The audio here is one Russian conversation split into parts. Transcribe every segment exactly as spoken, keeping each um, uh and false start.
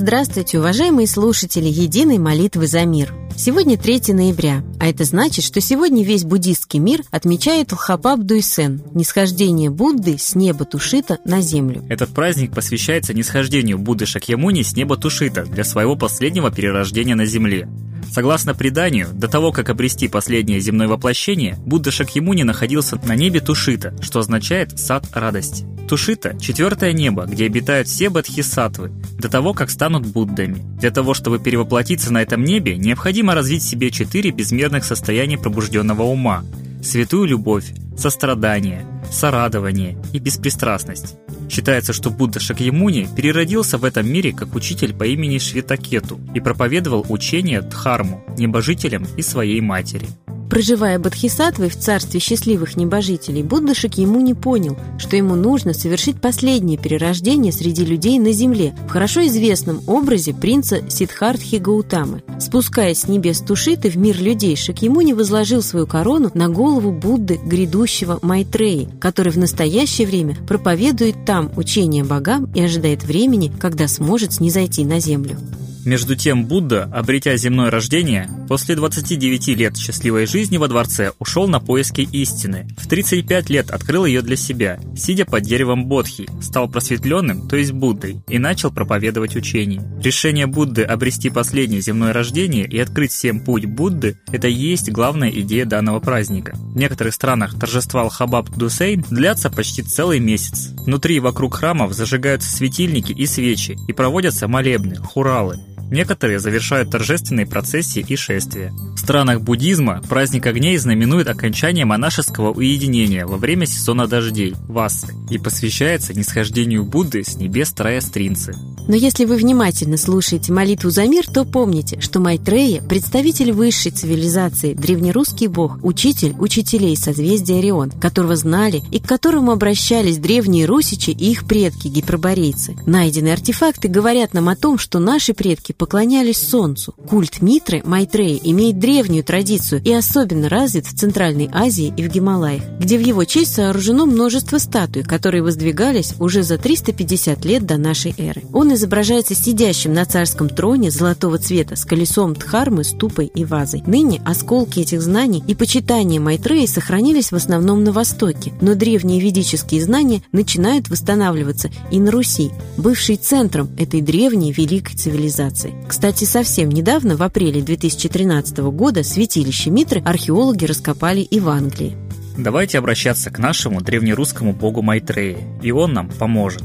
Здравствуйте, уважаемые слушатели Единой молитвы за мир! Сегодня третьего ноября, а это значит, что сегодня весь буддийский мир отмечает Лхабаб Дуйсен – нисхождение Будды с неба Тушита на землю. Этот праздник посвящается нисхождению Будды Шакьямуни с неба Тушита для своего последнего перерождения на земле. Согласно преданию, до того, как обрести последнее земное воплощение, Будда Шакьямуни находился на небе Тушита, что означает «сад радости». Тушита – четвертое небо, где обитают все бодхисаттвы, до того, как станут Буддами. Для того, чтобы перевоплотиться на этом небе, необходимо развить в себе четыре безмерных состояния пробужденного ума – святую любовь, сострадание, сорадование и беспристрастность. Считается, что Будда Шакьямуни переродился в этом мире как учитель по имени Шветакету и проповедовал учение Дхарму небожителям и своей матери. Проживая бодхисаттвой в царстве счастливых небожителей, Будда Шакьямуни понял, что ему нужно совершить последнее перерождение среди людей на земле в хорошо известном образе принца Сиддхартхи Гаутамы. Спускаясь с небес Тушиты в мир людей, Шакьямуни возложил свою корону на голову Будды грядущего Майтреи, который в настоящее время проповедует там учение богам и ожидает времени, когда сможет снизойти на землю. Между тем Будда, обретя земное рождение, после двадцати девяти лет счастливой жизни во дворце ушел на поиски истины. В тридцать пять лет открыл ее для себя, сидя под деревом Бодхи, стал просветленным, то есть Буддой, и начал проповедовать учение. Решение Будды обрести последнее земное рождение и открыть всем путь Будды – это и есть главная идея данного праздника. В некоторых странах торжества Лхабаб Дуйсен длятся почти целый месяц. Внутри и вокруг храмов зажигаются светильники и свечи, и проводятся молебны, хуралы. Некоторые завершают торжественные процессии и шествия. В странах буддизма праздник огней знаменует окончание монашеского уединения во время сезона дождей – Вассы, и посвящается нисхождению Будды с небес Траястринцы. Но если вы внимательно слушаете молитву за мир, то помните, что Майтрея – представитель высшей цивилизации, древнерусский бог, учитель учителей созвездия Орион, которого знали и к которому обращались древние русичи и их предки – гиперборейцы. Найденные артефакты говорят нам о том, что наши предки поклонялись солнцу. Культ Митры, Майтрея, имеет древнюю традицию и особенно развит в Центральной Азии и в Гималаях, где в его честь сооружено множество статуй, которые воздвигались уже за триста пятьдесят лет до нашей эры. Он изображается сидящим на царском троне золотого цвета с колесом Дхармы, ступой и вазой. Ныне осколки этих знаний и почитания Майтреи сохранились в основном на Востоке, но древние ведические знания начинают восстанавливаться и на Руси, бывшей центром этой древней великой цивилизации. Кстати, совсем недавно, в апреле две тысячи тринадцатого года, святилище Митры археологи раскопали и в Англии. Давайте обращаться к нашему древнерусскому богу Майтреи, и он нам поможет.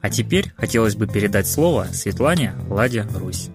А теперь хотелось бы передать слово Светлане Ладе Русь.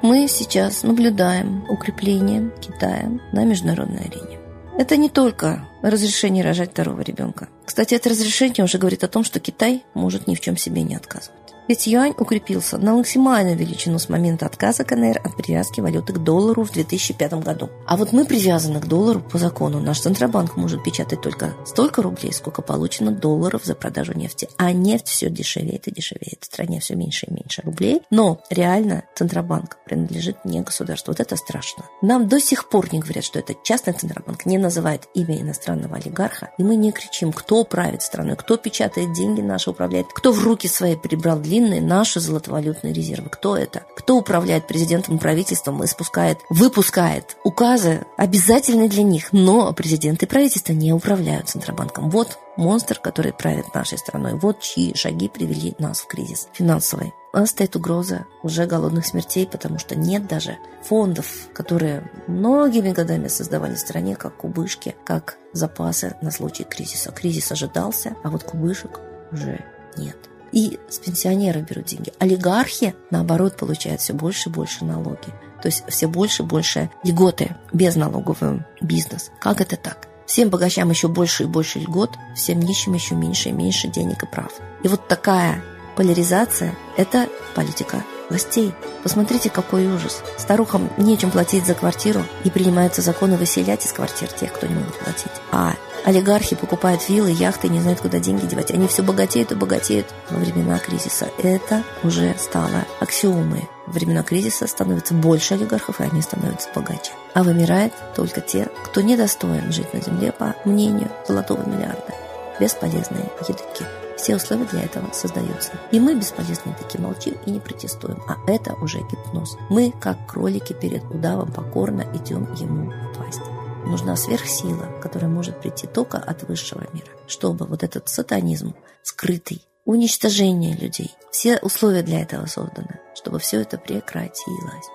Мы сейчас наблюдаем укрепление Китая на международной арене. Это не только разрешение рожать второго ребенка. Кстати, это разрешение уже говорит о том, что Китай может ни в чем себе не отказывать. Ведь юань укрепился на максимальную величину с момента отказа КНР от привязки валюты к доллару в две тысячи пятом году. А вот мы привязаны к доллару по закону. Наш Центробанк может печатать только столько рублей, сколько получено долларов за продажу нефти. А нефть все дешевеет и дешевеет. В стране все меньше и меньше рублей. Но реально Центробанк принадлежит не государству. Вот это страшно. Нам до сих пор не говорят, что это частный Центробанк, не называет имя иностранного олигарха. И мы не кричим, кто правит страной, кто печатает деньги наши, управляет, кто в руки свои прибрал для длинные наши золотовалютные резервы. Кто это? Кто управляет президентом и правительством и спускает, выпускает указы, обязательные для них, но президент и правительство не управляют Центробанком. Вот монстр, который правит нашей страной. Вот чьи шаги привели нас в кризис финансовый. У нас стоит угроза уже голодных смертей, потому что нет даже фондов, которые многими годами создавали в стране как кубышки, как запасы на случай кризиса. Кризис ожидался, а вот кубышек уже нет. И с пенсионеров берут деньги. Олигархи, наоборот, получают все больше и больше налоги. То есть все больше и больше льготы без налогового бизнеса. Как это так? Всем богачам еще больше и больше льгот, всем нищим еще меньше и меньше денег и прав. И вот такая поляризация – это политика властей. Посмотрите, какой ужас. Старухам нечем платить за квартиру, и принимаются законы выселять из квартир тех, кто не может платить. А олигархи покупают виллы, яхты, не знают, куда деньги девать. Они все богатеют и богатеют во времена кризиса. Это уже стало аксиомой времена кризиса становится больше олигархов, и они становятся богаче. А вымирает только те, кто недостоин жить на земле, по мнению золотого миллиарда. Бесполезные едыки. Все условия для этого создаются. И мы, бесполезные таки, молчим и не протестуем. А это уже гипноз. Мы, как кролики перед удавом, покорно идем ему в пасть. Нужна сверхсила, которая может прийти только от высшего мира, чтобы вот этот сатанизм скрытый, уничтожение людей, все условия для этого созданы, чтобы все это прекратилось.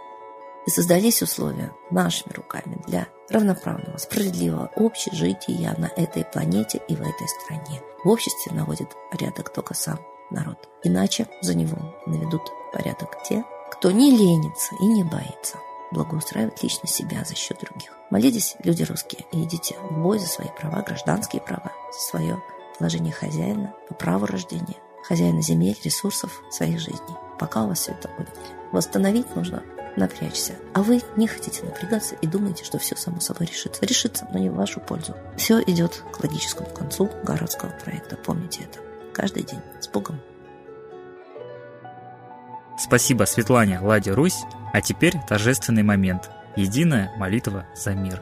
И создались условия нашими руками для равноправного, справедливого общежития на этой планете и в этой стране. В обществе наводит порядок только сам народ. Иначе за него наведут порядок те, кто не ленится и не боится благоустраивать лично себя за счет других. Молитесь, люди русские, и идите в бой за свои права, гражданские права, за свое положение хозяина по праву рождения, хозяина земель, ресурсов, своих жизней. Пока у вас все это отняли. Восстановить нужно напрячься. А вы не хотите напрягаться и думаете, что все само собой решится. Решится, но не в вашу пользу. Все идет к логическому концу городского проекта. Помните это. Каждый день. С Богом. Спасибо Светлане Ладе Русь. А теперь торжественный момент. Единая молитва за мир.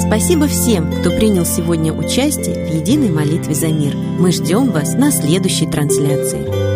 Спасибо всем, кто принял сегодня участие в единой молитве за мир. Мы ждем вас на следующей трансляции.